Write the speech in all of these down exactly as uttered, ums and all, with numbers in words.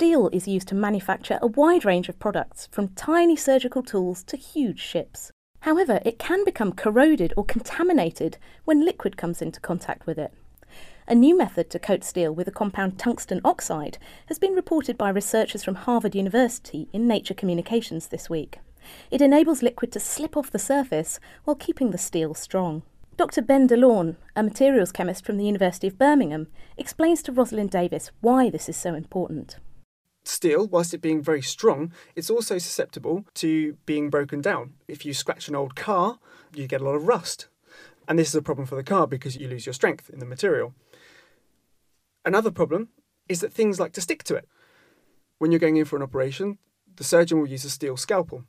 Steel is used to manufacture a wide range of products, from tiny surgical tools to huge ships. However, it can become corroded or contaminated when liquid comes into contact with it. A new method to coat steel with the compound tungsten oxide has been reported by researchers from Harvard University in Nature Communications this week. It enables liquid to slip off the surface while keeping the steel strong. Doctor Ben de Laune, a materials chemist from the University of Birmingham, explains to Rosalind Davies why this is so important. Steel, whilst it being very strong, it's also susceptible to being broken down. If you scratch an old car, you get a lot of rust. And this is a problem for the car because you lose your strength in the material. Another problem is that things like to stick to it. When you're going in for an operation, the surgeon will use a steel scalpel.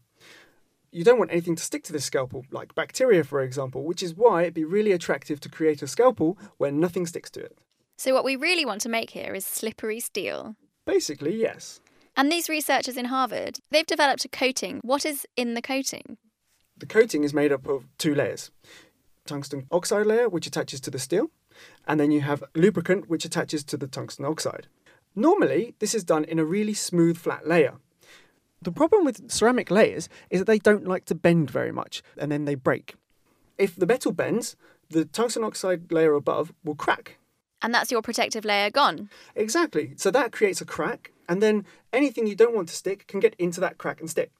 You don't want anything to stick to this scalpel, like bacteria, for example, which is why it'd be really attractive to create a scalpel where nothing sticks to it. So what we really want to make here is slippery steel. Basically, yes. And these researchers in Harvard, they've developed a coating. What is in the coating? The coating is made up of two layers. Tungsten oxide layer, which attaches to the steel, and then you have lubricant, which attaches to the tungsten oxide. Normally, this is done in a really smooth, flat layer. The problem with ceramic layers is that they don't like to bend very much, and then they break. If the metal bends, the tungsten oxide layer above will crack. And that's your protective layer gone. Exactly. So that creates a crack, and then anything you don't want to stick can get into that crack and stick.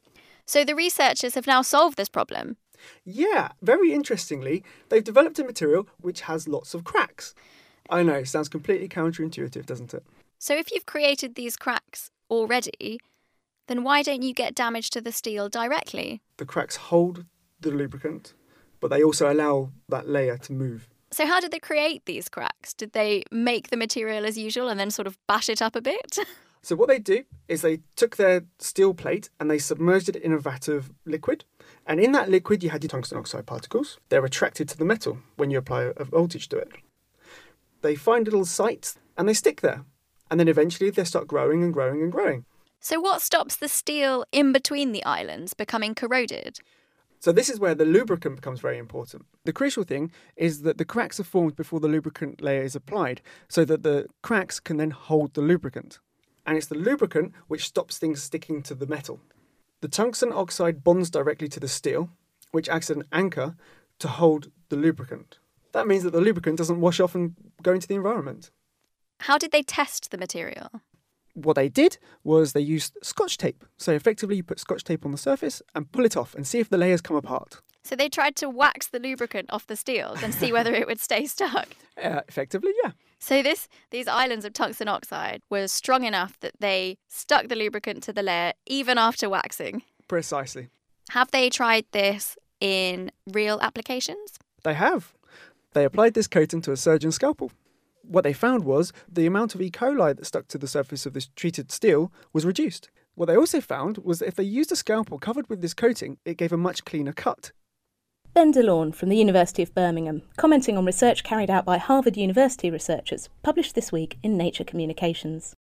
So the researchers have now solved this problem. Yeah, very interestingly, they've developed a material which has lots of cracks. I know, sounds completely counterintuitive, doesn't it? So if you've created these cracks already, then why don't you get damage to the steel directly? The cracks hold the lubricant, but they also allow that layer to move. So how did they create these cracks? Did they make the material as usual and then sort of bash it up a bit? So what they do is they took their steel plate and they submerged it in a vat of liquid. And in that liquid, you had your tungsten oxide particles. They're attracted to the metal when you apply a voltage to it. They find little sites and they stick there. And then eventually they start growing and growing and growing. So what stops the steel in between the islands becoming corroded? So this is where the lubricant becomes very important. The crucial thing is that the cracks are formed before the lubricant layer is applied, so that the cracks can then hold the lubricant. And it's the lubricant which stops things sticking to the metal. The tungsten oxide bonds directly to the steel, which acts as an anchor to hold the lubricant. That means that the lubricant doesn't wash off and go into the environment. How did they test the material? What they did was they used Scotch tape. So effectively you put Scotch tape on the surface and pull it off and see if the layers come apart. So they tried to wax the lubricant off the steel and see whether it would stay stuck? Uh, effectively, yeah. So this, these islands of tungsten oxide were strong enough that they stuck the lubricant to the layer even after waxing? Precisely. Have they tried this in real applications? They have. They applied this coating to a surgeon's scalpel. What they found was the amount of E. coli that stuck to the surface of this treated steel was reduced. What they also found was that if they used a scalpel covered with this coating, it gave a much cleaner cut. Ben de Laune from the University of Birmingham, commenting on research carried out by Harvard University researchers, published this week in Nature Communications.